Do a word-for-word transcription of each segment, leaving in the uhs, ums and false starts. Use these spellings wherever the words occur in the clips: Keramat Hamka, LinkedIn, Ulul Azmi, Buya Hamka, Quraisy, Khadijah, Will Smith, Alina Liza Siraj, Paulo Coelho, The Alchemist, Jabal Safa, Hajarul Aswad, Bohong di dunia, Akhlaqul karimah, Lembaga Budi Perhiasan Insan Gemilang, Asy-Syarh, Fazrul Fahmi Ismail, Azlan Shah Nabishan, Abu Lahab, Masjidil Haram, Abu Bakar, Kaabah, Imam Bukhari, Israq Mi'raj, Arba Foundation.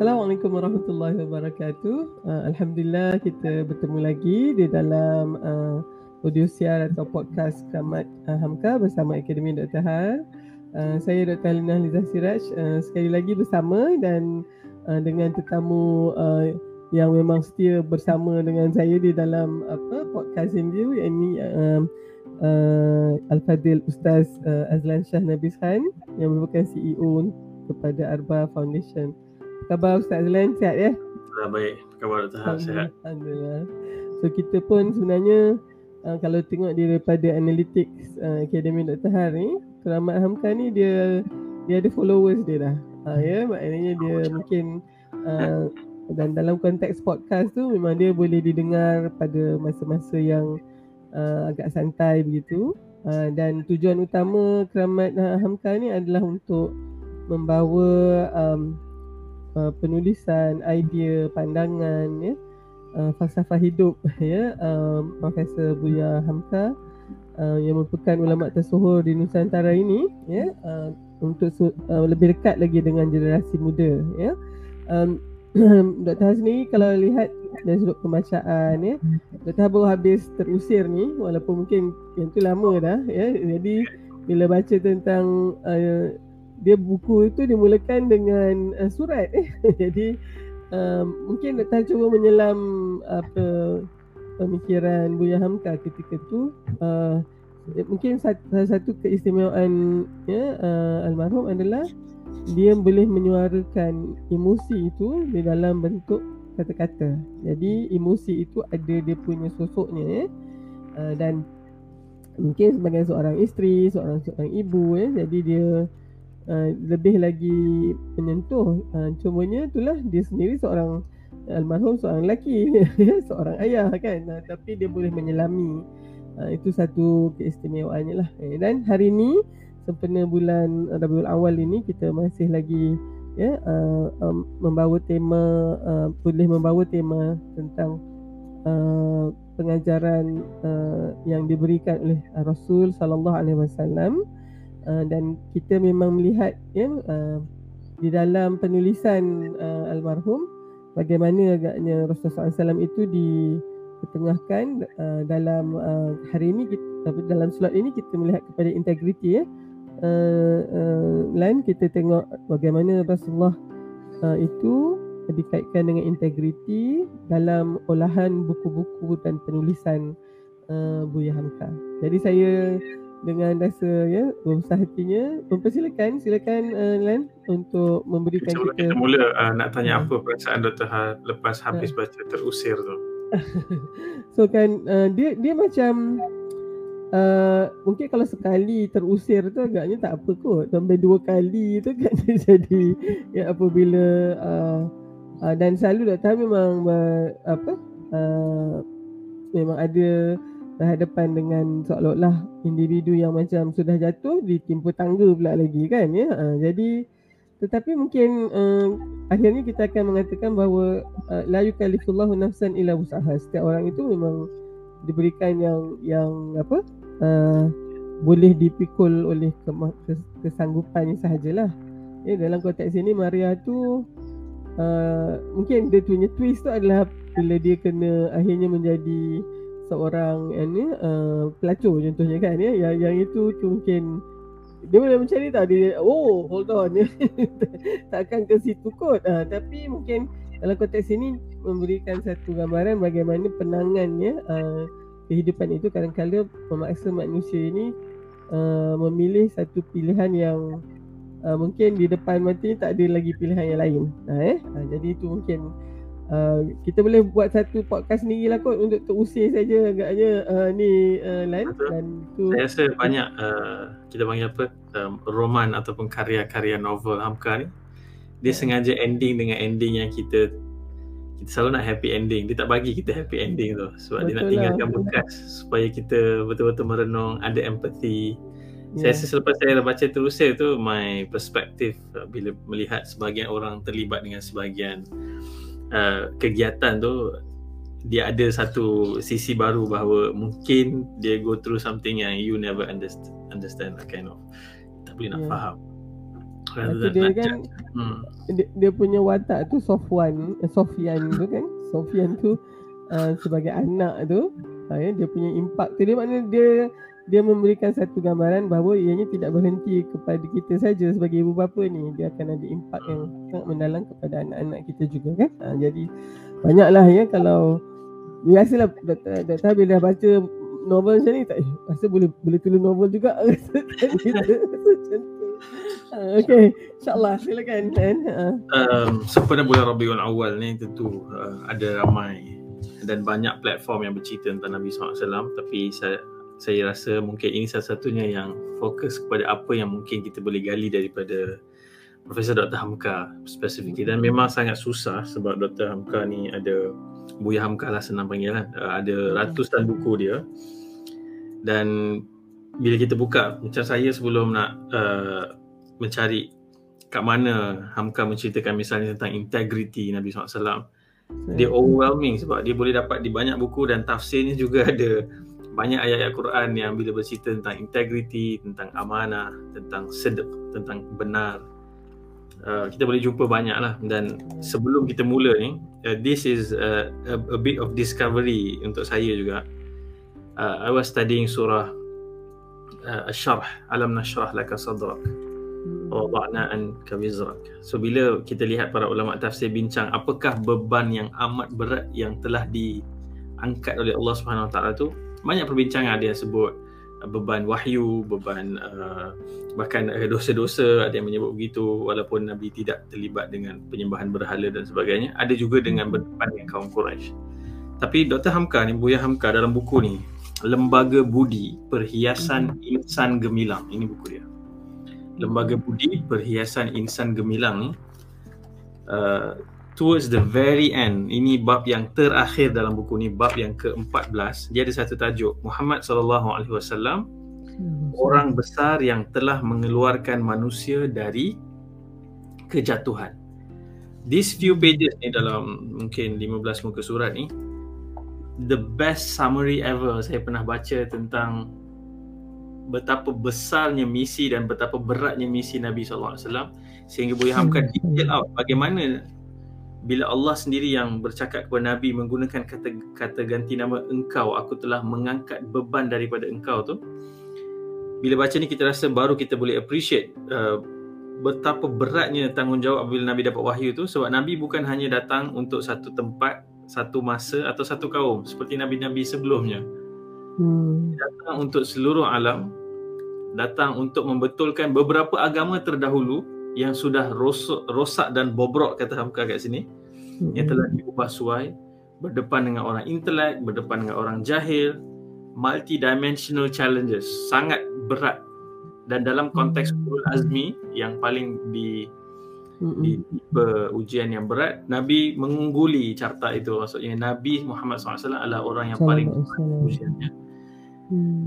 Assalamualaikum warahmatullahi wabarakatuh. Uh, Alhamdulillah kita bertemu lagi di dalam uh, audio siar atau podcast Keramat uh, Hamka bersama Akademi Doktor Ha. Uh, saya Doktor Alina Liza Siraj uh, sekali lagi bersama dan uh, dengan tetamu uh, yang memang setia bersama dengan saya di dalam apa podcast ini, yakni uh, uh, Al-Fadil Ustaz uh, Azlan Shah Nabishan yang merupakan C E O kepada Arba Foundation. Khabar Ustaz Azlan, sihat ya? Ah, baik, khabar Tuhan, sihat. Alhamdulillah. So kita pun sebenarnya uh, kalau tengok daripada analitik uh, Akademi Doktor Ha ni, Keramat Hamka ni dia dia ada followers dia dah. Uh, ya, maknanya dia mungkin uh, dan dalam konteks podcast tu memang dia boleh didengar pada masa-masa yang uh, agak santai begitu. Uh, dan tujuan utama Keramat uh, Hamka ni adalah untuk membawa um, Uh, penulisan, idea, pandangan, ya, uh, falsafah hidup, ya, uh, Profesor Buya Hamka uh, yang merupakan ulama tersohor di Nusantara ini, ya, uh, untuk su- uh, lebih dekat lagi dengan generasi muda, ya. Um, Doktor Ha sendiri kalau lihat dari sudut pembacaan, ya, Doktor Ha baru habis terusir ni, walaupun mungkin yang tu lama dah, ya. Jadi bila baca tentang uh, dia buku itu dimulakan dengan uh, surat. Jadi um, mungkin Doktor Ha cuba menyelam apa pemikiran Buya Hamka ketika itu. Uh, mungkin salah satu keistimewaan ya, uh, almarhum adalah dia boleh menyuarakan emosi itu di dalam bentuk kata-kata. Jadi emosi itu ada dia punya sosoknya. Eh. Uh, dan mungkin sebagai seorang isteri, seorang seorang ibu, eh, jadi dia Uh, lebih lagi menyentuh. Uh, cumanya itulah dia sendiri seorang almarhum, seorang lelaki, seorang ayah kan. Uh, tapi dia boleh menyelami. Uh, itu satu keistimewaannya lah. Eh, dan hari ni sempena bulan Rabiul Awal ini kita masih lagi ya uh, um, membawa tema uh, boleh membawa tema tentang uh, pengajaran uh, yang diberikan oleh Rasul sallallahu alaihi wasallam. Uh, dan kita memang melihat ya, uh, di dalam penulisan uh, almarhum bagaimana agaknya Rasulullah sallallahu alaihi wasallam itu diketengahkan uh, dalam uh, hari ini kita, dalam slot ini kita melihat kepada integriti ya. Uh, uh, lain kita tengok bagaimana Rasulullah uh, itu dikaitkan dengan integriti dalam olahan buku-buku dan penulisan uh, Buya Hamka. Jadi saya dengan rasa ya berbesar hatinya mempersilakan silakan uh, Lan untuk memberikan sebelum kita, kita mula uh, nak tanya apa perasaan Doktor Ha lepas habis ha. baca terusir tu. So kan uh, dia dia macam uh, mungkin kalau sekali terusir tu agaknya tak apa kot, sampai dua kali tu kan dia jadi ya apabila uh, uh, dan selalu Doktor Ha memang uh, apa uh, memang ada berhadapan dengan seolah-olah individu yang macam sudah jatuh ditimpa tangga pula lagi kan ya. Ha, jadi tetapi mungkin uh, akhirnya kita akan mengatakan bahawa uh, la yukallifullahu nafsan illa wus'aha. Setiap orang itu memang diberikan yang yang apa uh, boleh dipikul oleh kesanggupannya sahajalah. Ya, dalam konteks ini Maria tu uh, mungkin dia punya twist tu adalah bila dia kena akhirnya menjadi seorang ini uh, pelacur contohnya kan ya, yang yang itu tu mungkin dia boleh mencari tak dia oh hold on takkan ke situ kot ha, tapi mungkin dalam konteks ini memberikan satu gambaran bagaimana penangannya uh, kehidupan itu kadang-kadang memaksa manusia ini uh, memilih satu pilihan yang uh, mungkin di depan mati tak ada lagi pilihan yang lain ha, eh? ha, jadi itu mungkin Uh, kita boleh buat satu podcast sendirilah kot untuk terusir saja agaknya uh, ni uh, Lan. Dan tu saya rasa banyak uh, kita panggil apa um, roman ataupun karya-karya novel Hamka ni dia yeah. sengaja ending dengan ending yang kita kita selalu nak happy ending, dia tak bagi kita happy ending tu sebab betul dia nak tinggalkan lah bekas supaya kita betul-betul merenung, ada empathy. Yeah. Saya rasa selepas saya baca terusir tu my perspective uh, bila melihat sebahagian orang terlibat dengan sebahagian Uh, kegiatan tu dia ada satu sisi baru bahawa mungkin dia go through something yang you never understand, understand that kind of tak boleh nak yeah. faham Itu dia kan, hmm. dia, dia punya watak tu Sofwan, eh, Sofian tu kan, Sofian tu uh, sebagai anak tu, uh, ya, dia punya impak tu, dia maknanya dia dia memberikan satu gambaran bahawa ianya tidak berhenti kepada kita saja sebagai ibu bapa ni, dia akan ada impak yang sangat mendalam kepada anak-anak kita juga kan. Uh, jadi banyaklah ya, kalau biasalah Doktor Doktor bila dah baca novel macam ni tak, eh, rasa boleh boleh tulis novel juga rasa macam tu. Okey, insyaAllah silakan. Um, sempena bulan Rabiul Awal ni tentu uh, ada ramai dan banyak platform yang bercerita tentang Nabi sallallahu alaihi wasallam, tapi saya saya rasa mungkin ini salah satunya yang fokus kepada apa yang mungkin kita boleh gali daripada Profesor Doktor Hamka spesifik. Dan memang sangat susah sebab Doktor Hamka ni ada, Buya Hamka lah senang panggil lah, ada ratusan buku dia. Dan bila kita buka, macam saya sebelum nak uh, mencari kat mana Hamka menceritakan misalnya tentang integriti Nabi sallallahu alaihi wasallam, dia overwhelming sebab dia boleh dapat di banyak buku, dan tafsirnya juga ada banyak ayat-ayat Quran yang bila bercerita tentang integriti, tentang amanah, tentang sedek, tentang benar. Uh, kita boleh jumpa banyak lah. Dan sebelum kita mula ni, uh, this is uh, a, a bit of discovery untuk saya juga. Uh, I was studying surah uh, Asy-Syarh, Alam Nashrah Laka Sadrak wa Wada'na Anka Wizrak. So bila kita lihat para ulama tafsir bincang apakah beban yang amat berat yang telah diangkat oleh Allah Subhanahu Wa Taala tu, banyak perbincangan. Ada yang sebut beban wahyu, beban uh, bahkan uh, dosa-dosa, ada yang menyebut begitu walaupun Nabi tidak terlibat dengan penyembahan berhala dan sebagainya. Ada juga dengan berdepan dengan kaum Quraisy. Tapi Doktor Hamka ni, Buya Hamka dalam buku ni, Lembaga Budi Perhiasan Insan Gemilang, ini buku dia, Lembaga Budi Perhiasan Insan Gemilang ni, uh, towards the very end, ini bab yang terakhir dalam buku ni, bab yang ke empat belas, dia ada satu tajuk, Muhammad sallallahu alaihi wasallam, orang besar yang telah mengeluarkan manusia dari kejatuhan. These few pages ni dalam mungkin lima belas muka surat ni, the best summary ever saya pernah baca tentang betapa besarnya misi dan betapa beratnya misi Nabi sallallahu alaihi wasallam, sehingga Buya Hamka detail out bagaimana bila Allah sendiri yang bercakap kepada Nabi menggunakan kata kata ganti nama engkau, aku telah mengangkat beban daripada engkau tu. Bila baca ni kita rasa baru kita boleh appreciate uh, betapa beratnya tanggungjawab bila Nabi dapat wahyu tu, sebab Nabi bukan hanya datang untuk satu tempat, satu masa atau satu kaum seperti Nabi-Nabi sebelumnya. Hmm. Datang untuk seluruh alam, datang untuk membetulkan beberapa agama terdahulu yang sudah rosak, rosak dan bobrok, kata Hamka kat sini, hmm. yang telah diubah suai, berdepan dengan orang intelek, berdepan dengan orang jahil, multi-dimensional challenges, sangat berat. Dan dalam konteks Ulul Azmi yang paling di, hmm. di tipe ujian yang berat, Nabi mengungguli carta itu. Maksudnya Nabi Muhammad sallallahu alaihi wasallam adalah orang yang paling berat ujiannya. hmm.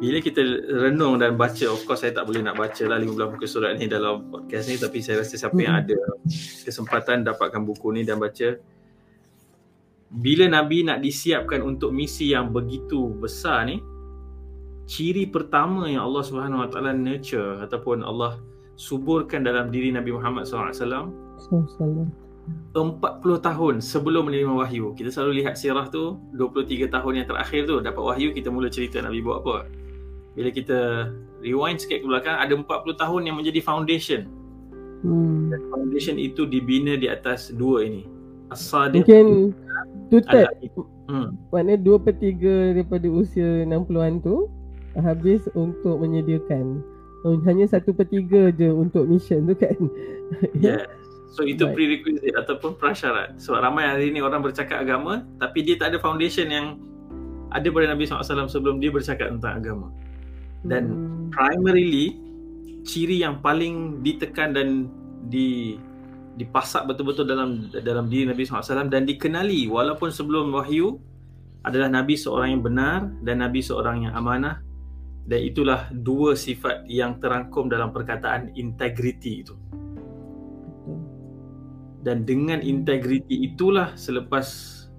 Bila kita renung dan baca, of course saya tak boleh nak baca lah lima belas muka surat ni dalam podcast ni, tapi saya rasa siapa yang ada kesempatan dapatkan buku ni dan baca, bila Nabi nak disiapkan untuk misi yang begitu besar ni, ciri pertama yang Allah Subhanahu Wa Taala nurture ataupun Allah suburkan dalam diri Nabi Muhammad sallallahu alaihi wasallam, sallallahu alaihi wasallam empat puluh tahun sebelum menerima wahyu. Kita selalu lihat sirah tu, dua puluh tiga tahun yang terakhir tu dapat wahyu, kita mula cerita Nabi buat apa. Bila kita rewind sikit ke belakang, ada empat puluh tahun yang menjadi foundation. Hmm. Dan foundation itu dibina di atas dua ini. As-Sadiq. Mungkin tutet. Hmm. Maknanya dua per tiga daripada usia enam puluhan tu habis untuk menyediakan. Hanya satu per tiga je untuk mission tu kan. Ya. Yeah. So itu right, prerequisite ataupun prasyarat. Sebab ramai hari ni orang bercakap agama tapi dia tak ada foundation yang ada pada Nabi sallallahu alaihi wasallam sebelum dia bercakap tentang agama. Dan hmm. primarily ciri yang paling ditekan dan di dipasak betul-betul dalam dalam diri Nabi sallallahu alaihi wasallam dan dikenali walaupun sebelum wahyu adalah Nabi seorang yang benar dan Nabi seorang yang amanah, dan itulah dua sifat yang terangkum dalam perkataan integriti itu. Dan dengan integriti itulah, selepas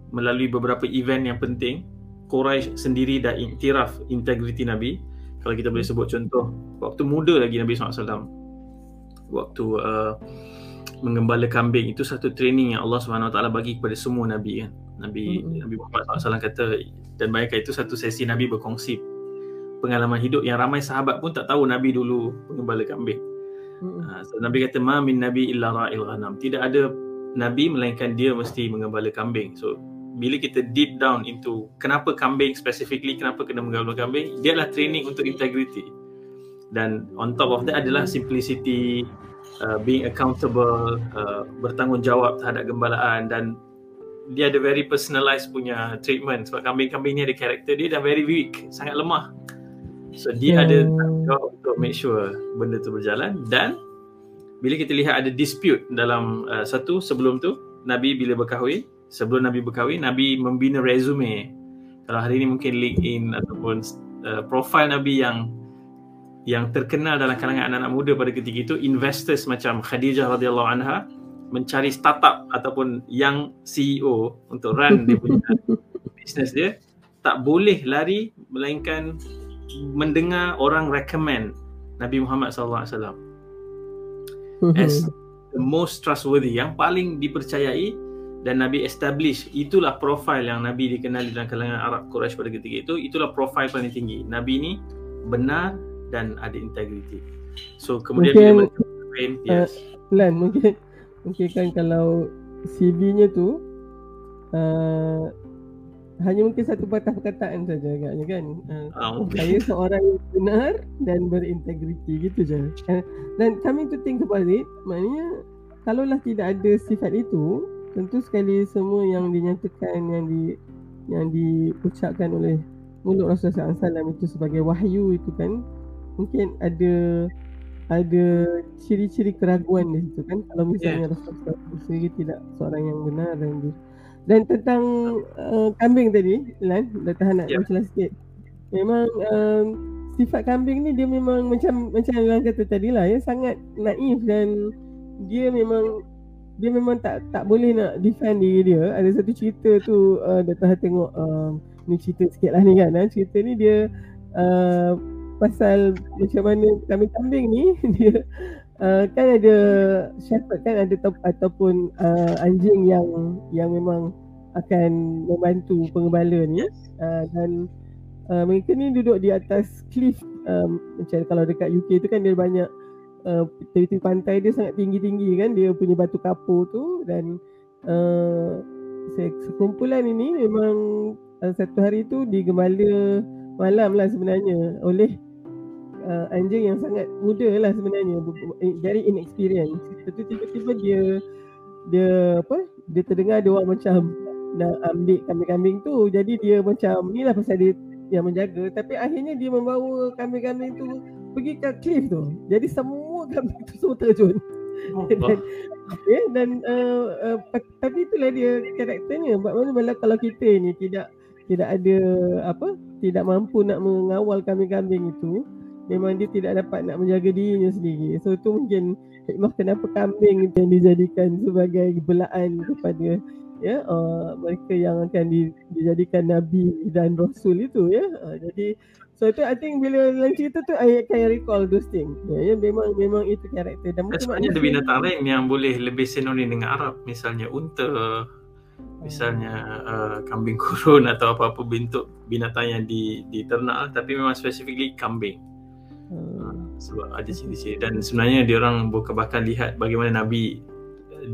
melalui beberapa event yang penting, Quraisy sendiri dah iktiraf integriti Nabi. Kalau kita boleh sebut contoh, waktu muda lagi Nabi sallallahu alaihi wasallam, waktu uh, menggembala kambing itu satu training yang Allah subhanahu wa taala bagi kepada semua nabi kan. Nabi mm-hmm. Nabi Muhammad sallallahu alaihi wasallam kata, dan bayangkan itu satu sesi nabi berkongsi pengalaman hidup yang ramai sahabat pun tak tahu nabi dulu penggembala kambing. Mm-hmm. Uh, so, nabi kata ma min nabi illa ra'il ghanam. Tidak ada nabi melainkan dia mesti menggembala kambing. So bila kita deep down into kenapa kambing specifically, kenapa kena menggembala kambing, dia adalah training untuk integrity. Dan on top of that adalah simplicity, uh, being accountable, uh, bertanggungjawab terhadap gembalaan, dan dia ada very personalized punya treatment sebab kambing-kambing ni ada karakter dia dah very weak, sangat lemah. So dia yeah. ada tanggungjawab untuk make sure benda tu berjalan. Dan bila kita lihat ada dispute dalam uh, satu sebelum tu, Nabi bila berkahwin, sebelum Nabi berkahwin, Nabi membina resume. Kalau hari ini mungkin LinkedIn ataupun uh, profil Nabi yang yang terkenal dalam kalangan anak-anak muda pada ketika itu, investors macam Khadijah radhiyallahu anha mencari startup ataupun yang C E O untuk run dia punya bisnes dia, tak boleh lari melainkan mendengar orang recommend Nabi Muhammad sallallahu alaihi wasallam as the most trustworthy, yang paling dipercayai. Dan Nabi establish, itulah profil yang Nabi dikenali dalam kalangan Arab Quraisy pada ketika itu. Itulah profil paling tinggi. Nabi ni benar dan ada integriti. So kemudian mungkin, bila uh, yes. Lan, mungkin mungkin kan kalau C V-nya tu uh, hanya mungkin satu patah perkataan saja agaknya kan. Uh, uh, okay. Saya seorang yang benar dan berintegriti, gitu je. Uh, dan coming to think about it, maknanya kalaulah tidak ada sifat itu, tentu sekali semua yang dinyatakan, yang di yang diucapkan oleh mulut Rasulullah sallallahu alaihi wasallam itu sebagai wahyu itu kan, mungkin ada ada ciri-ciri keraguan di situ kan. Kalau misalnya yeah. Rasulullah sendiri tidak seorang yang benar dan dia. Dan tentang uh, kambing tadi, Lan, dah tahan nak yeah. bercelah sikit. Memang um, sifat kambing ni dia memang macam macam yang kata tadi lah ya, sangat naif dan dia memang dia memang tak tak boleh nak defend diri dia. Ada satu cerita tu uh, Dato' tengok uh, ni cerita sikit lah ni kan. Ha? Cerita ni dia uh, pasal macam mana kambing-kambing ni dia uh, kan ada shepherd kan, ada ta- ataupun uh, anjing yang yang memang akan membantu pengembala ni uh, dan uh, mereka ni duduk di atas cliff um, macam kalau dekat U K tu kan dia banyak Uh, tepi pantai dia sangat tinggi-tinggi kan, dia punya batu kapur tu. Dan uh, sekumpulan ini memang uh, satu hari tu digembala malam lah sebenarnya oleh uh, anjing yang sangat muda lah sebenarnya, very inexperienced. Lepas tiba-tiba dia dia apa, dia terdengar dia orang macam nak ambil kambing-kambing tu, jadi dia macam ni lah pasal dia yang menjaga, tapi akhirnya dia membawa kambing-kambing tu pergi ke cliff tu. Jadi semua kambing tu semua terjun. Oh, dan okay, dan uh, uh, tapi itulah dia karakternya. Bagaimana kalau kita ni tidak tidak ada apa, tidak mampu nak mengawal kambing-kambing itu, memang dia tidak dapat nak menjaga dirinya sendiri. So itu mungkin hikmah kenapa kambing yang dijadikan sebagai belaan kepada ya uh, mereka yang akan di, dijadikan nabi dan rasul itu ya. Uh, jadi so itu I think bila dalam cerita tu I can recall those things. Ya, yeah, yeah, memang memang itu karakter. Dan sebenarnya ada binatang lain yang boleh lebih sinonim dengan Arab, misalnya unta, misalnya uh, kambing kurun atau apa-apa bentuk binatang yang di diternak, tapi memang specifically kambing. Hmm. Sebab ada ciri-ciri, dan sebenarnya dia orang bakal lihat bagaimana Nabi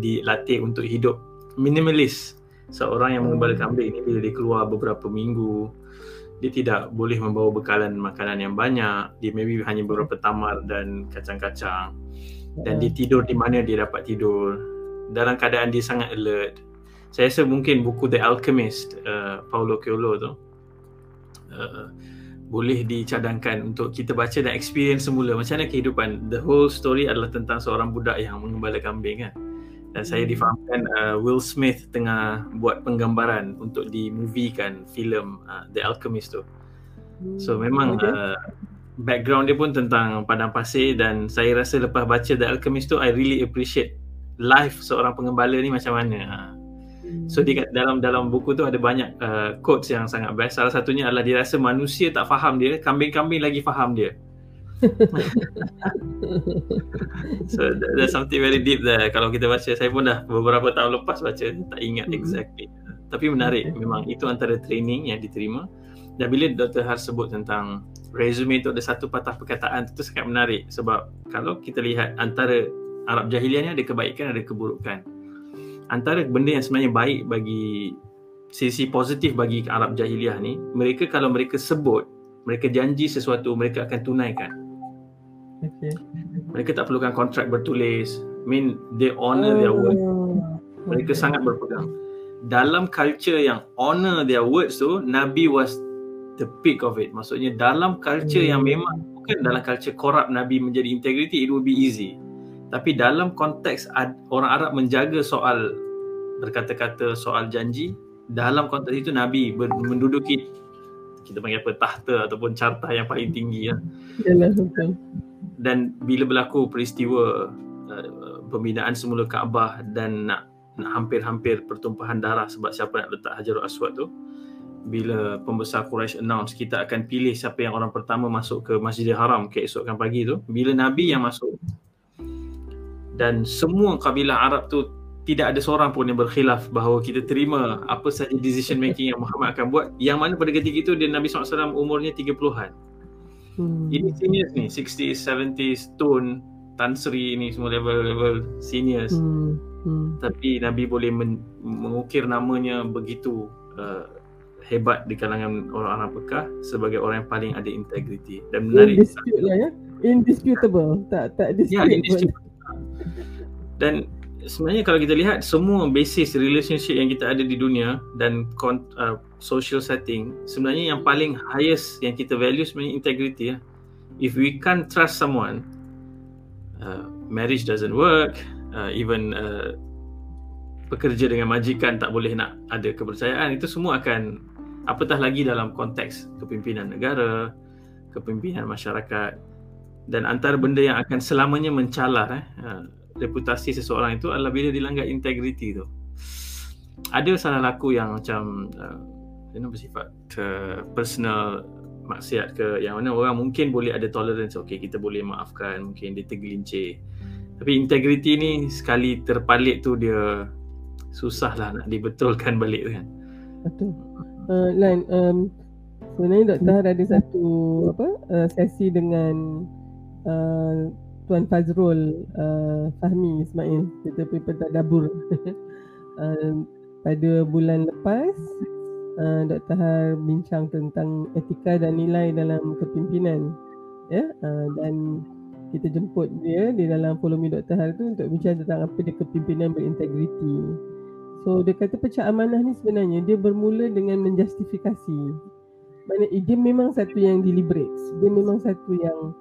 dilatih untuk hidup minimalis. Seorang yang mengembala kambing ni bila dia keluar beberapa minggu, dia tidak boleh membawa bekalan makanan yang banyak. Dia maybe hanya beberapa tamar dan kacang-kacang. Dan dia tidur di mana dia dapat tidur, dalam keadaan dia sangat alert. Saya rasa mungkin buku The Alchemist, uh, Paulo Coelho tu uh, boleh dicadangkan untuk kita baca dan experience semula macam mana kehidupan. The whole story adalah tentang seorang budak yang mengembala kambing kan. Dan saya difahamkan uh, Will Smith tengah buat penggambaran untuk di-moviekan filem uh, The Alchemist tu. So memang okay. uh, background dia pun tentang padang pasir, dan saya rasa lepas baca The Alchemist tu I really appreciate life seorang pengembala ni macam mana. Hmm. So di dalam dalam buku tu ada banyak uh, quotes yang sangat best. Salah satunya adalah dia rasa manusia tak faham dia, kambing-kambing lagi faham dia. So that, that's something very deep there. Kalau kita baca, saya pun dah beberapa tahun lepas baca, tak ingat exactly. Mm-hmm. Tapi menarik, memang itu antara training yang diterima. Dan bila Doktor Har sebut tentang resume tu, ada satu patah perkataan tu sangat menarik. Sebab kalau kita lihat antara Arab jahiliah ni ada kebaikan, ada keburukan. Antara benda yang sebenarnya baik bagi, sisi positif bagi Arab jahiliah ni, mereka kalau mereka sebut, mereka janji sesuatu, mereka akan tunaikan. Okay. Mereka tak perlukan kontrak bertulis. I mean, they honor oh. their word. Mereka okay. sangat berpegang. Dalam culture yang honor their words tu, Nabi was the peak of it. Maksudnya dalam culture hmm. yang memang, bukan dalam culture korup Nabi menjadi integrity, it will be easy. Tapi dalam konteks orang Arab menjaga soal berkata-kata, soal janji, dalam konteks itu Nabi ber- menduduki, kita panggil apa, tahta ataupun carta yang paling tinggi lah. Yalah, betul. Dan bila berlaku peristiwa uh, pembinaan semula Kaabah dan nak, nak hampir-hampir pertumpahan darah sebab siapa nak letak Hajarul Aswad tu, bila pembesar Quraisy announce kita akan pilih siapa yang orang pertama masuk ke Masjidil Haram keesokan pagi tu, bila Nabi yang masuk, dan semua kabilah Arab tu tidak ada seorang pun yang berkhilaf bahawa kita terima apa sahaja decision making yang Muhammad akan buat, yang mana pada ketika itu dia, Nabi sallallahu alaihi wasallam umurnya tiga puluhan. hmm. Ini seniors ni, sixties, seventies, Tun, Tan Sri, ini semua level-level seniors. hmm. Hmm. Tapi Nabi boleh men- mengukir namanya begitu uh, hebat di kalangan orang-orang Pekah sebagai orang yang paling ada integriti dan menarik. Indisputable lah, ya? Indisputable, tak, tak disputable. Ya, indisputable. Dan sebenarnya kalau kita lihat semua basis relationship yang kita ada di dunia dan uh, social setting, sebenarnya yang paling highest yang kita value sebenarnya integrity. Ya. If we can't trust someone, uh, marriage doesn't work, uh, even uh, pekerja dengan majikan tak boleh nak ada kepercayaan, itu semua akan, apatah lagi dalam konteks kepimpinan negara, kepimpinan masyarakat. Dan antara benda yang akan selamanya mencalar eh, uh, reputasi seseorang itu adalah bila dilanggar integriti tu. Ada salah laku yang macam uh, you know, bersifat uh, personal, maksiat ke, yang mana orang mungkin boleh ada tolerance, okey kita boleh maafkan, mungkin dia tergelincir. Tapi integriti ni sekali terpalit tu dia susahlah nak dibetulkan balik tu kan. Betul. Uh, Lan, um, sebenarnya Doktor Har ada satu apa uh, sesi dengan uh, Tuan Fazrul uh, Fahmi Ismail, kita pergi pentadabur uh, pada bulan lepas. uh, Doktor Har bincang tentang etika dan nilai dalam kepimpinan, ya, yeah? uh, dan kita jemput dia di dalam Follow Me Doktor Har tu untuk bincang tentang apa dia kepimpinan berintegriti. So dia kata pecah amanah ni sebenarnya dia bermula dengan menjustifikasi, maknanya dia memang satu yang deliberate, dia memang satu yang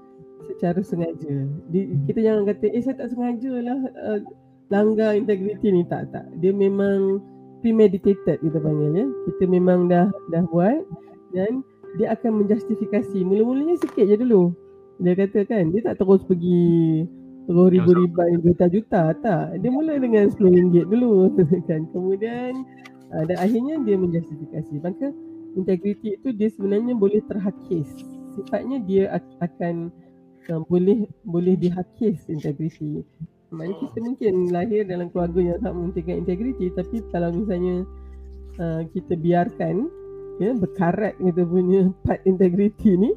secara sengaja. Di, kita jangan kata eh saya tak sengaja lah uh, langgar integriti ni, tak tak. Dia memang premeditated kita panggil, ya. Kita memang dah dah buat dan dia akan menjustifikasi. Mula-mulanya sikit je dulu. Dia kata kan, dia tak terus pergi terus ribu-ribu, juta-juta, tak. Dia mula dengan sepuluh ringgit dulu kan. Kemudian uh, dan akhirnya dia menjustifikasi. Maka integriti itu dia sebenarnya boleh terhakis. Sifatnya dia akan boleh boleh dihakis integriti. Maksudnya kita mungkin lahir dalam keluarga yang tak mementingkan integriti, tapi kalau misalnya uh, kita biarkan, ya, berkarat kita punya part integriti ni,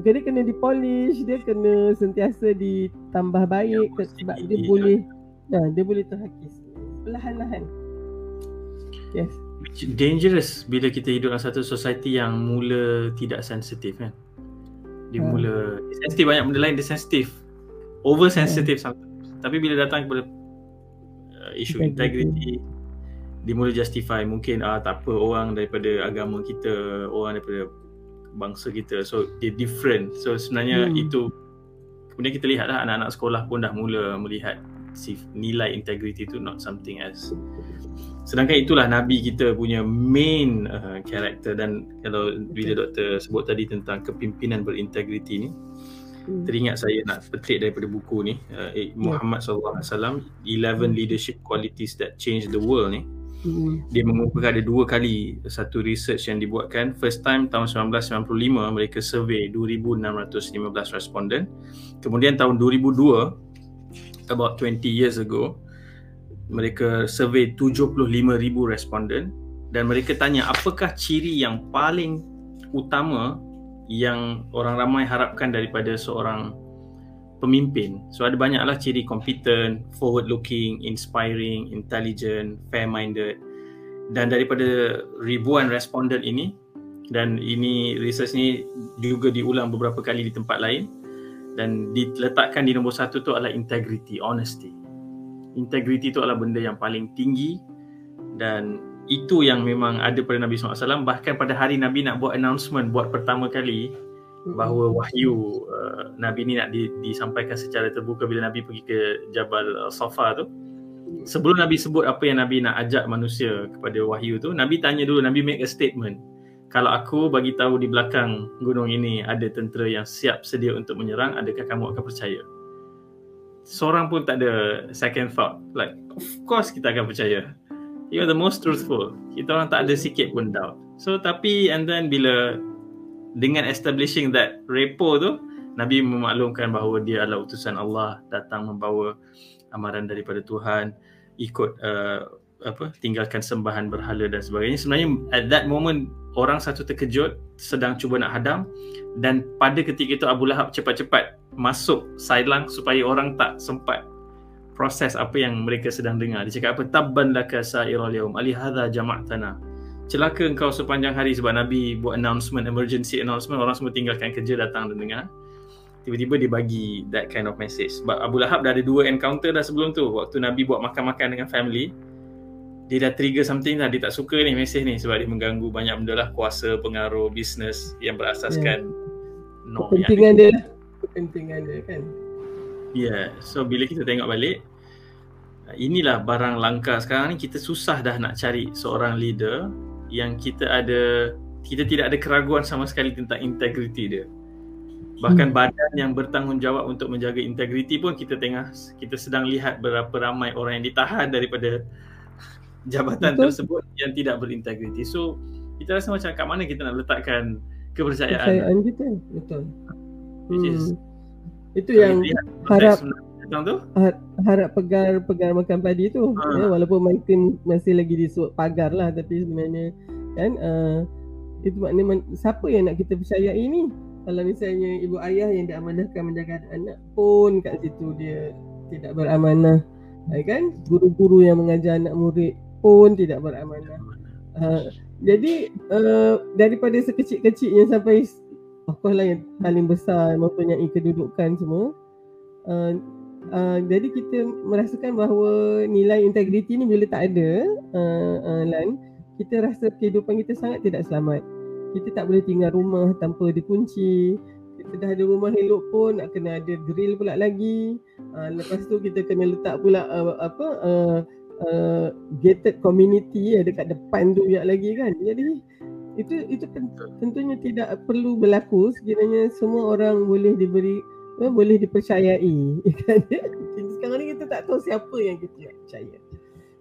maka dia kena dipolish, dia kena sentiasa ditambah baik ya, sebab dia ya. boleh nah, dia boleh terhakis perlahan-lahan. Yes. Dangerous bila kita hidup dalam satu society yang mula tidak sensitif kan. Dia mula dia sensitif, banyak benda lain dia sensitif, over sensitif sometimes. Tapi bila datang kepada uh, isu integriti, dia mula justify, mungkin ah, tak apa, orang daripada agama kita, orang daripada bangsa kita, so dia different. So sebenarnya hmm. itu kemudian kita lihatlah anak-anak sekolah pun dah mula melihat si nilai integriti itu not something else. Sedangkan itulah Nabi kita punya main uh, karakter. Dan kalau bila Doktor sebut tadi tentang kepimpinan berintegriti ni, hmm. teringat saya nak petik daripada buku ni, uh, Muhammad sallallahu alaihi wasallam, eleven leadership qualities that change the world ni. Mm. Dia mengumpulkan ada dua kali satu research yang dibuatkan. First time tahun seribu sembilan ratus sembilan puluh lima mereka survey dua ribu enam ratus lima belas responden. Kemudian tahun dua ribu dua, about twenty years ago, mereka survey tujuh puluh lima ribu responden dan mereka tanya apakah ciri yang paling utama yang orang ramai harapkan daripada seorang pemimpin. So ada banyaklah ciri competent, forward-looking, inspiring, intelligent, fair-minded. Dan daripada ribuan responden ini, dan ini research ni juga diulang beberapa kali di tempat lain, dan diletakkan di nombor satu tu adalah integrity, honesty. Integrity tu adalah benda yang paling tinggi dan itu yang memang ada pada Nabi sallallahu alaihi wasallam. Bahkan pada hari Nabi nak buat announcement buat pertama kali bahawa wahyu uh, Nabi ni nak di, disampaikan secara terbuka bila Nabi pergi ke Jabal Safa tu, sebelum Nabi sebut apa yang Nabi nak ajak manusia kepada wahyu tu, Nabi tanya dulu, Nabi make a statement, kalau aku bagi tahu di belakang gunung ini ada tentera yang siap sedia untuk menyerang, adakah kamu akan percaya? Seorang pun tak ada second thought, like of course kita akan percaya, you are the most truthful, kita orang tak ada sikit pun doubt. So tapi and then bila dengan establishing that rapport tu, Nabi memaklumkan bahawa dia adalah utusan Allah, datang membawa amaran daripada Tuhan, ikut uh, apa, tinggalkan sembahan berhala dan sebagainya. Sebenarnya at that moment orang satu terkejut, sedang cuba nak hadam, dan pada ketika itu Abu Lahab cepat-cepat masuk sidelang supaya orang tak sempat proses apa yang mereka sedang dengar. Dia cakap apa, tabban laka sa'iral yaum ali hadza jama'tana, celaka engkau sepanjang hari. Sebab Nabi buat announcement, emergency announcement, orang semua tinggalkan kerja, datang dan dengar. Tiba-tiba dia bagi that kind of message. Sebab Abu Lahab dah ada dua encounter dah sebelum tu. Waktu Nabi buat makan-makan dengan family, dia dah trigger something lah, dia tak suka ni message ni sebab dia mengganggu banyak benda lah, kuasa, pengaruh, bisnes yang berasaskan yeah. norm kepentingan dia, kepentingan dia kan. Yeah, so bila kita tengok balik, inilah barang langka sekarang ni, kita susah dah nak cari seorang leader yang kita ada, kita tidak ada keraguan sama sekali tentang integriti dia. Bahkan badan yang bertanggungjawab untuk menjaga integriti pun kita tengah, kita sedang lihat berapa ramai orang yang ditahan daripada jabatan Betul. tersebut yang tidak berintegriti. So kita rasa macam kat mana kita nak letakkan kepercayaan, kepercayaan kita. Betul. Which is, hmm. itu yang harap tu? Harap pegar-pegar makan padi tu ha. ya, walaupun mungkin masih lagi disuat pagar lah, tapi sebenarnya kan uh, itu maknanya siapa yang nak kita percayai ni? Kalau misalnya ibu ayah yang diamanahkan menjaga anak pun kat situ dia tidak beramanah kan? Guru-guru yang mengajar anak murid pun tidak beramanah. uh, Jadi uh, daripada sekecil-kecilnya sampai apalah yang paling besar mempunyai kedudukan semua. uh, Uh, jadi kita merasakan bahawa nilai integriti ni bila tak ada, uh, uh, Lan, kita rasa kehidupan kita sangat tidak selamat. Kita tak boleh tinggal rumah tanpa dikunci. Kita dah ada rumah elok pun nak kena ada grill pula lagi. Uh, lepas tu kita kena letak pula uh, apa uh, uh, gated community ya, dekat depan tu ya lagi kan. Jadi itu itu tentunya tidak perlu berlaku sekiranya semua orang boleh diberi boleh dipercayai. Sekarang ni kita tak tahu siapa yang kita percaya.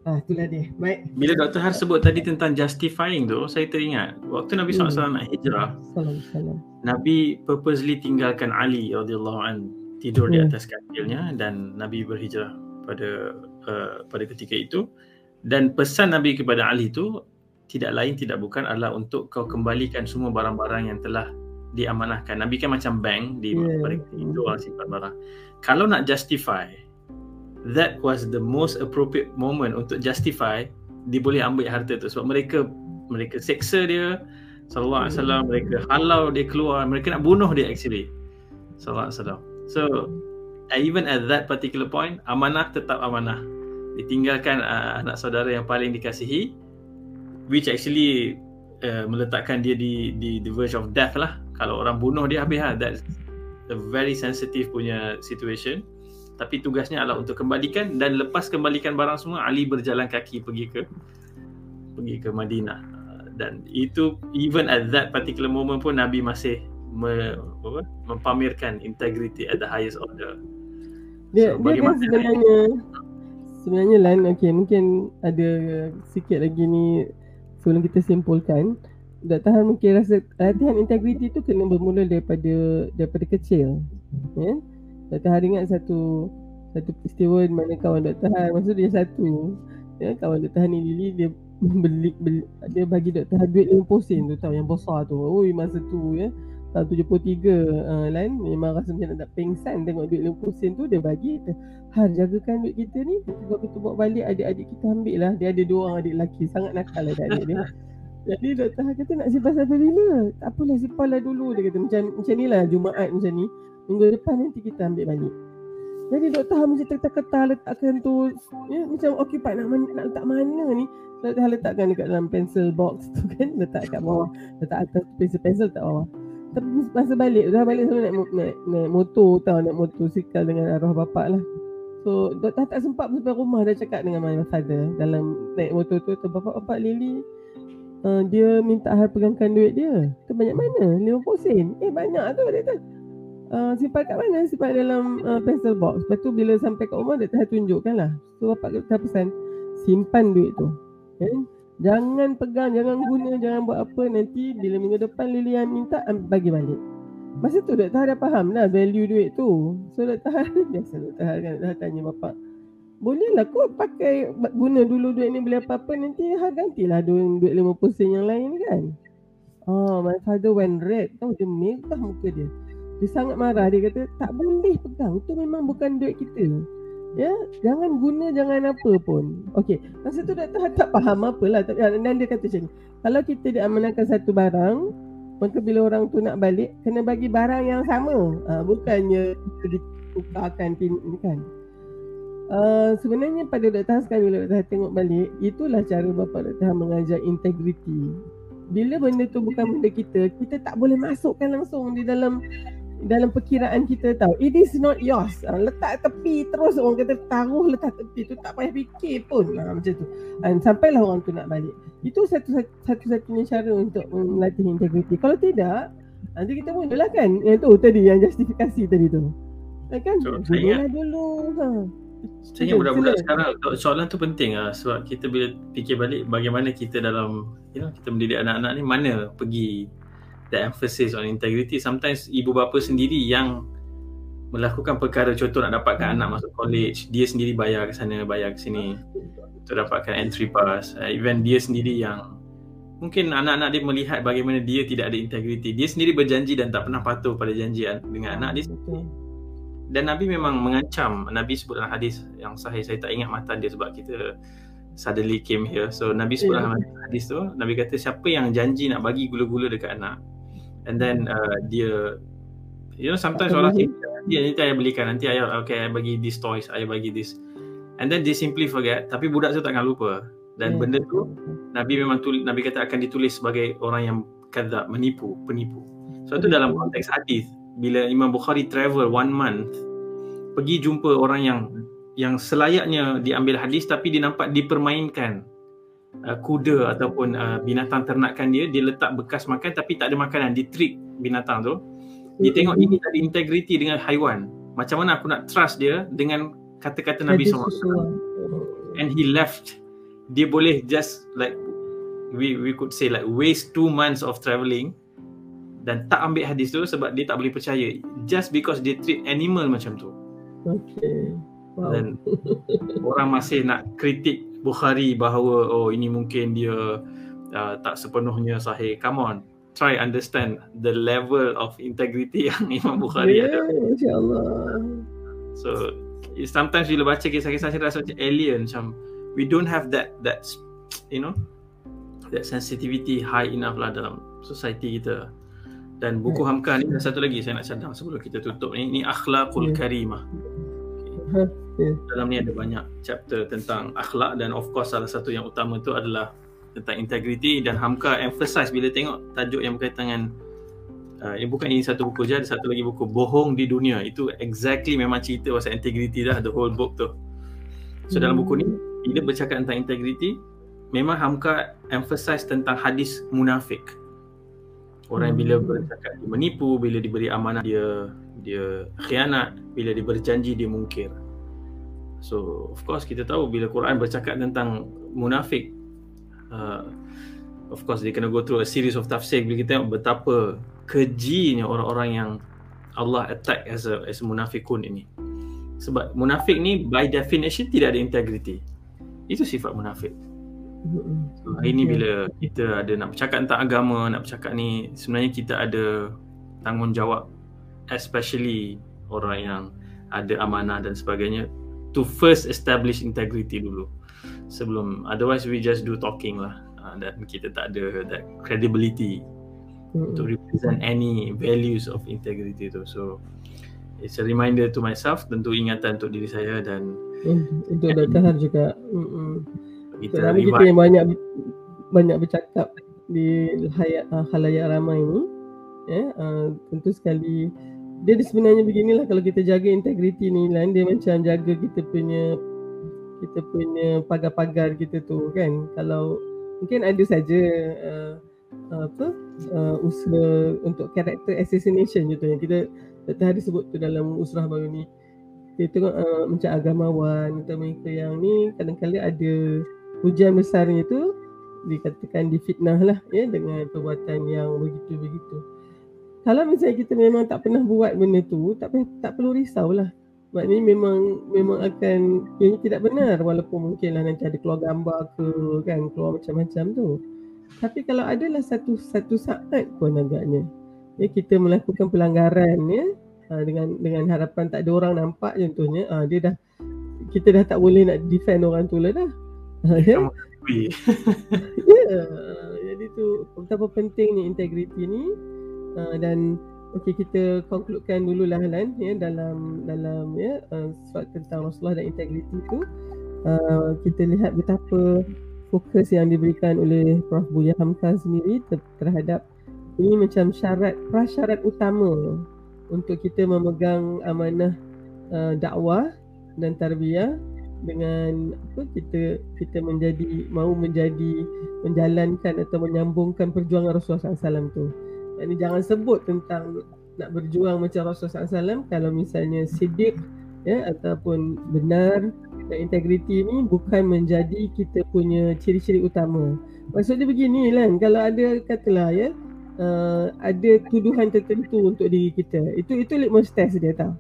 Ah, itulah dia. Baik. Bila Doktor Har sebut tadi tentang justifying tu, saya teringat waktu Nabi sallallahu alaihi wasallam hmm. nak hijrah, Nabi purposely tinggalkan Ali radhiyallahu anhu tidur hmm. di atas katilnya dan Nabi berhijrah pada uh, pada ketika itu. Dan pesan Nabi kepada Ali tu tidak lain tidak bukan adalah untuk kau kembalikan semua barang-barang yang telah diamanahkan. Nabi kan macam bank di yeah. pada itu orang simpan barang. Kalau nak justify, that was the most appropriate moment untuk justify dia boleh ambil harta tu. Sebab mereka mereka seksa dia sallallahu alaihi wasallam, mereka halau dia keluar, mereka nak bunuh dia actually sallallahu alaihi wasallam. So even at that particular point, amanah tetap amanah. Ditinggalkan uh, anak saudara yang paling dikasihi, which actually uh, meletakkan dia di di the verge of death lah. Kalau orang bunuh dia habis lah. That's a very sensitive punya situation. Tapi tugasnya adalah untuk kembalikan, dan lepas kembalikan barang semua, Ali berjalan kaki pergi ke pergi ke Madinah. Dan itu even at that particular moment pun Nabi masih me, apa, mempamerkan integrity at the highest order. Dia, so, dia kan sebenarnya sebenarnya Lan, okay, mungkin ada sikit lagi ni sebelum kita simpulkan. Datahan mungkin rasa latihan integriti tu kena bermula daripada daripada kecil. Ya. Yeah? Datahan ingat satu satu peristiwa di mana kawan Datahan, masa dia satu. Ya, yeah, kawan Datahan ni Lily dia beli, beli dia bagi Datahan duit lima puluh sen tu, tahu yang besar tu. Oi masa tu ya. Yeah. Tahun tujuh puluh tiga uh, Lan memang rasa macam nak pengsan tengok duit lima puluh sen tu dia bagi kita. Han, jagakan duit kita ni, kalau kita bawa balik adik-adik kita ambil lah. Dia ada dua orang adik lelaki, sangat nakal lah adik dia. Jadi Doktor Han kata nak simpan sampai bila? Tak apalah simpanlah dulu dia kata. Macam macam ni lah Jumaat macam ni. Minggu depan nanti kita ambil balik. Jadi Doktor Han macam terketar letakkan tu ya, macam occupied nak, nak letak mana ni. Doktor Han letakkan dekat dalam pencil box tu kan. Letak kat bawah. Letak atas pencil-pencil letak bawah. Tapi masa balik, dah balik selalu naik, naik, naik motor tau, naik motosikal dengan arwah bapak lah. So, Doktor tak sempat sampai rumah, dah cakap dengan my father dalam naik motor tu, bapak-bapak Lily uh, dia minta hal pegangkan duit dia. Tu banyak mana? lima puluh sen? Eh banyak tu dia kata. Uh, simpan kat mana? Simpan dalam uh, pencil box. Lepas tu bila sampai kat rumah, Doktor tunjukkan lah. So, bapak Doktor pesan, simpan duit tu. Okay? Jangan pegang, jangan guna, jangan buat apa. Nanti bila minggu depan Lily yang minta, bagi balik. Masa tu Doktor dah faham lah value duit tu. So Doktor biasa Doktor kan dah tanya bapak, boleh lah kot pakai, guna dulu duit ni beli apa-apa. Nanti ha, gantilah duit lima puluh sen yang lain kan. Oh, my father went red tau, dia merah muka dia. Dia sangat marah, dia kata tak boleh pegang, tu memang bukan duit kita. Ya, jangan guna, jangan apa pun. Okey, masa tu Doktor tak faham apalah. Dan dia kata macam ni, kalau kita diamanahkan satu barang, maka bila orang tu nak balik, kena bagi barang yang sama. Ha, bukannya kita ditukarkan kan. Uh, sebenarnya pada Doktor sekarang, bila Doktor tengok balik, itulah cara bapa Doktor mengajar integriti. Bila benda tu bukan benda kita, kita tak boleh masukkan langsung di dalam dalam perkiraan kita tahu. It is not yours. Ha, letak tepi terus, orang kata taruh letak tepi tu, tak payah fikir pun. Ha, macam tu. And sampailah orang tu nak balik. Itu satu, satu-satunya cara untuk melatih integriti. Kalau tidak, nanti kita mulalah kan. Yang tu tadi, yang justifikasi tadi tu. Kan? So, saya dulu. Ha. Saya budak-budak sekarang, soalan tu penting lah. Sebab kita bila fikir balik bagaimana kita dalam, you know, kita mendidik anak-anak ni, mana pergi the emphasis on integrity. Sometimes ibu bapa sendiri yang melakukan perkara, contoh nak dapatkan anak masuk college, dia sendiri bayar ke sana, bayar ke sini untuk dapatkan entry pass. Uh, even dia sendiri yang mungkin anak-anak dia melihat bagaimana dia tidak ada integriti. Dia sendiri berjanji dan tak pernah patuh pada janji dengan anak dia sendiri. Dan Nabi memang mengancam. Nabi sebut dalam hadis yang sahih, saya tak ingat matan dia sebab kita suddenly came here. So Nabi sebut dalam hadis tu, Nabi kata siapa yang janji nak bagi gula-gula dekat anak, and then uh, dia, you know, sometimes orang dia nanti ayah belikan, nanti ayah, okay, ayah bagi these toys, ayah bagi this, and then they simply forget. Tapi budak tu takkan lupa. Dan yeah, benda tu Nabi memang tulis, Nabi kata akan ditulis sebagai orang yang kadhab, menipu, penipu. So itu dalam konteks hadis. Bila Imam Bukhari travel one month, pergi jumpa orang yang yang selayaknya diambil hadis, tapi dia nampak dipermainkan. Uh, kuda ataupun uh, binatang ternakan dia, dia letak bekas makan tapi tak ada makanan, dia trick binatang tu. Dia tengok ini tak ada integriti dengan haiwan, macam mana aku nak trust dia dengan kata-kata Nabi sallallahu alaihi wasallam. And he left. Dia boleh just like we we could say like waste two months of travelling dan tak ambil hadis tu sebab dia tak boleh percaya, just because dia treat animal macam tu. Okay. Wow. Dan orang masih nak kritik Bukhari bahawa oh ini mungkin dia uh, tak sepenuhnya sahih. Come on, try understand the level of integrity yang Imam Bukhari yeah, ada. InsyaAllah. So sometimes bila baca kisah-kisah saya rasa macam alien, macam we don't have that that you know that sensitivity high enough lah dalam society kita. Dan buku yeah, Hamka ni ada satu lagi saya nak cadang sebelum kita tutup ni, ni Akhlaqul Karimah. Okay. Yeah. Dalam ni ada banyak chapter tentang akhlak, dan of course salah satu yang utama tu adalah tentang integriti. Dan Hamka emphasize bila tengok tajuk yang berkaitan dengan uh, bukan ini satu buku je, ada satu lagi buku Bohong di Dunia, itu exactly memang cerita pasal integriti dah, the whole book tu. So hmm. dalam buku ni bila bercakap tentang integriti, memang Hamka emphasize tentang hadis munafik. Orang hmm. bila bercakap dia menipu, bila diberi amanah dia dia khianat, bila dia berjanji dia mungkir. So of course kita tahu bila Quran bercakap tentang munafik, uh, of course dia kena go through a series of tafsir. Bila kita tengok betapa kejinya orang-orang yang Allah attack as a, as a munafikun ini. Sebab munafik ni by definition tidak ada integriti. Itu sifat munafik. So, hari ni bila kita ada nak bercakap tentang agama, nak bercakap ni, sebenarnya kita ada tanggungjawab, especially orang yang ada amanah dan sebagainya, to first establish integrity dulu sebelum, otherwise we just do talking lah, uh, dan kita tak ada that credibility mm-hmm. to represent any values of integrity tu. So it's a reminder to myself, tentu ingatan untuk diri saya dan untuk mm, Doktor Har juga. Mm-hmm. Kita, kita yang banyak banyak bercakap di hayat, uh, khalayak ramai ni, yeah, uh, tentu sekali dia sebenarnya beginilah. Kalau kita jaga integriti ni, lain dia macam jaga kita punya kita punya pagar-pagar kita tu kan. Kalau mungkin ada saja uh, apa uh, usaha untuk character assassination contohnya, kita Doktor Hari sebut tu dalam usrah baru ni. Kita tengok uh, macam agamawan atau mereka yang ni kadang-kadang ada hujan besarnya tu dikatakan difitnah lah, ya, dengan perbuatan yang begitu-begitu. Kalau misalnya kita memang tak pernah buat benda tu, tak tak perlu risau lah. Maknanya memang memang akan ini tidak benar, walaupun mungkinlah nanti ada keluar gambar ke kan, keluar macam-macam tu. Tapi kalau adalah satu satu saat pun agaknya, ya, kita melakukan pelanggaran, ya, dengan dengan harapan tak ada orang nampak contohnya, ah, dia dah kita dah tak boleh nak defend orang tu lah dah. Ya. Yeah. Jadi tu betapa pentingnya integriti ni, uh, dan okey, kita concludekan dululah Lan, ya, dalam dalam ya uh, surat tentang Rasulullah dan integriti tu, uh, kita lihat betapa fokus yang diberikan oleh Profesor Buya Hamka sendiri ter- terhadap ini macam syarat prasyarat utama untuk kita memegang amanah uh, dakwah dan tarbiyah, dengan apa kita kita menjadi mau menjadi menjalankan atau menyambungkan perjuangan Rasulullah sallallahu alaihi wasallam tu. Ini jangan sebut tentang nak berjuang macam Rasulullah sallallahu alaihi wasallam kalau misalnya siddiq, ya, ataupun benar dan integriti ni bukan menjadi kita punya ciri-ciri utama. Maksudnya begini lah, kalau ada katalah ya uh, ada tuduhan tertentu untuk diri kita, itu itu litmus test dia tau.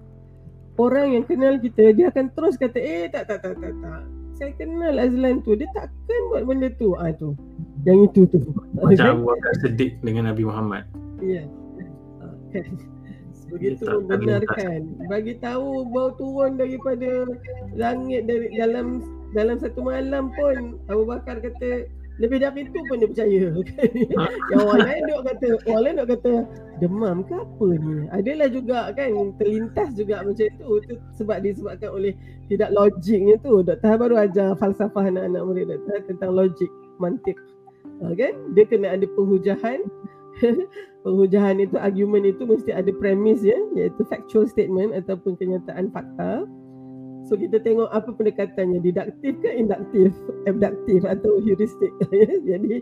Orang yang kenal kita, dia akan terus kata, eh tak tak tak tak tak, saya kenal Azlan tu, dia takkan buat benda tu. Ah tu, yang itu tu macam Abu Bakar Siddiq dengan Nabi Muhammad. Ya, yeah. Okay. Begitu membenarkan, bagi tahu bau turun daripada langit dari dalam dalam satu malam pun Abu Bakar kata, lebih dari itu pun dia percaya. Yang orang lain dok kata, orang lain dok kata demam ke apa ni. Adalah juga kan terlintas juga macam tu. Itu sebab disebabkan oleh tidak logiknya tu. Doktor baru ajar falsafah anak-anak murid Doktor tentang logik, mantik. Okey, dia kena ada penghujahan. Penghujahan itu, argument itu mesti ada premis, ya, iaitu factual statement ataupun kenyataan fakta. So kita tengok apa pendekatannya, didaktif ke induktif, abduktif atau heuristik. Jadi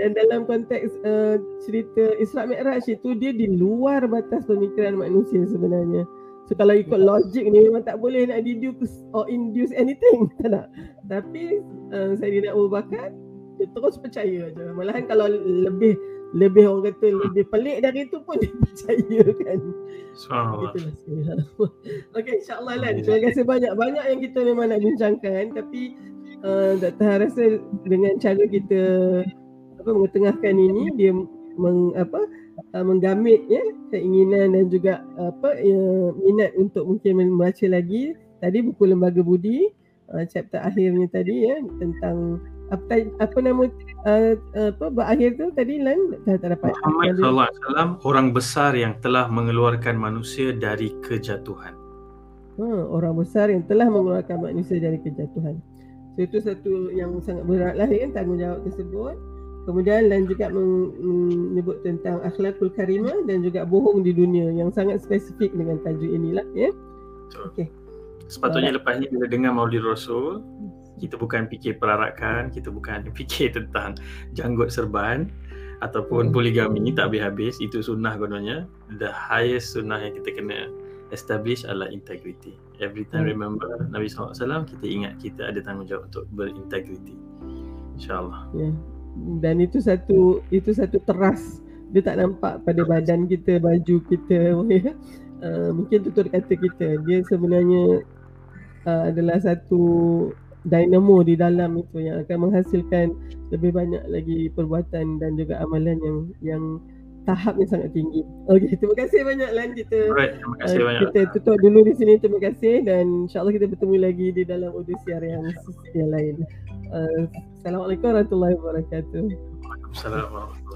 yang dalam konteks uh, cerita Israq Mi'raj itu, dia di luar batas pemikiran manusia sebenarnya. So kalau ikut logik ni memang tak boleh nak deduce or induce anything, tak nak. Tapi uh, Saidina Abu Bakar dia terus percaya je. Malahan kalau lebih lebih orang kata lebih pelik dari itu pun dia percaya kan. InsyaAllah. Okey, insyaAllah lah. Terima kasih banyak. Banyak yang kita memang nak bincangkan, tapi uh, Doktor Han rasa dengan cara kita apa mengetengahkan ini, dia meng, apa uh, menggamit, ya, keinginan dan juga apa uh, minat untuk mungkin membaca lagi tadi buku Lembaga Budi, uh, chapter akhirnya tadi, ya, tentang apa, apa nama uh, apa berakhir tu tadi Lan dah tak dapat. Muhammad sallallahu alaihi wasallam, orang besar yang telah mengeluarkan manusia dari kejatuhan. Hmm, orang besar yang telah mengeluarkan manusia dari kejatuhan. So itu satu yang sangat beratlah, ya, tanggungjawab tersebut. Kemudian Lan juga menyebut tentang Akhlaqul Karimah dan juga Bohong di Dunia yang sangat spesifik dengan tajuk inilah, ya. So, okey. Sepatutnya so, lepas ni bila dengar Maulid Rasul, kita bukan fikir perarakan, kita bukan fikir tentang janggut serban ataupun poligami tak habis-habis. Itu sunnah kononnya. The highest sunnah yang kita kena establish adalah integriti. Every time remember Nabi sallallahu alaihi wasallam, kita ingat kita ada tanggungjawab untuk berintegriti, insyaAllah. Ya. Dan itu satu itu satu teras, dia tak nampak pada badan kita, baju kita, ya. Uh, mungkin tutur kata kita, dia sebenarnya uh, adalah satu dinamo di dalam itu yang akan menghasilkan lebih banyak lagi perbuatan dan juga amalan yang yang tahapnya sangat tinggi. Okey, terima kasih banyak Lan, kita right, terima kasih uh, banyak. Kita tutup dulu di sini, terima kasih, dan insya-Allah kita bertemu lagi di dalam udisiar yang, yang lain. Uh, Assalamualaikum warahmatullahi wabarakatuh. Waalaikumsalam.